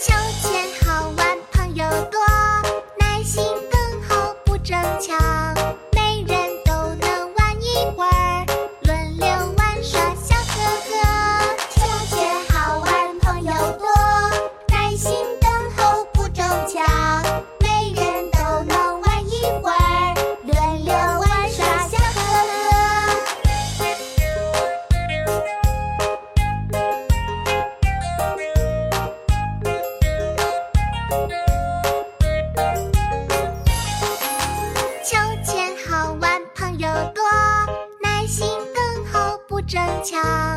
秋千好玩，朋友多，耐心等候不争抢。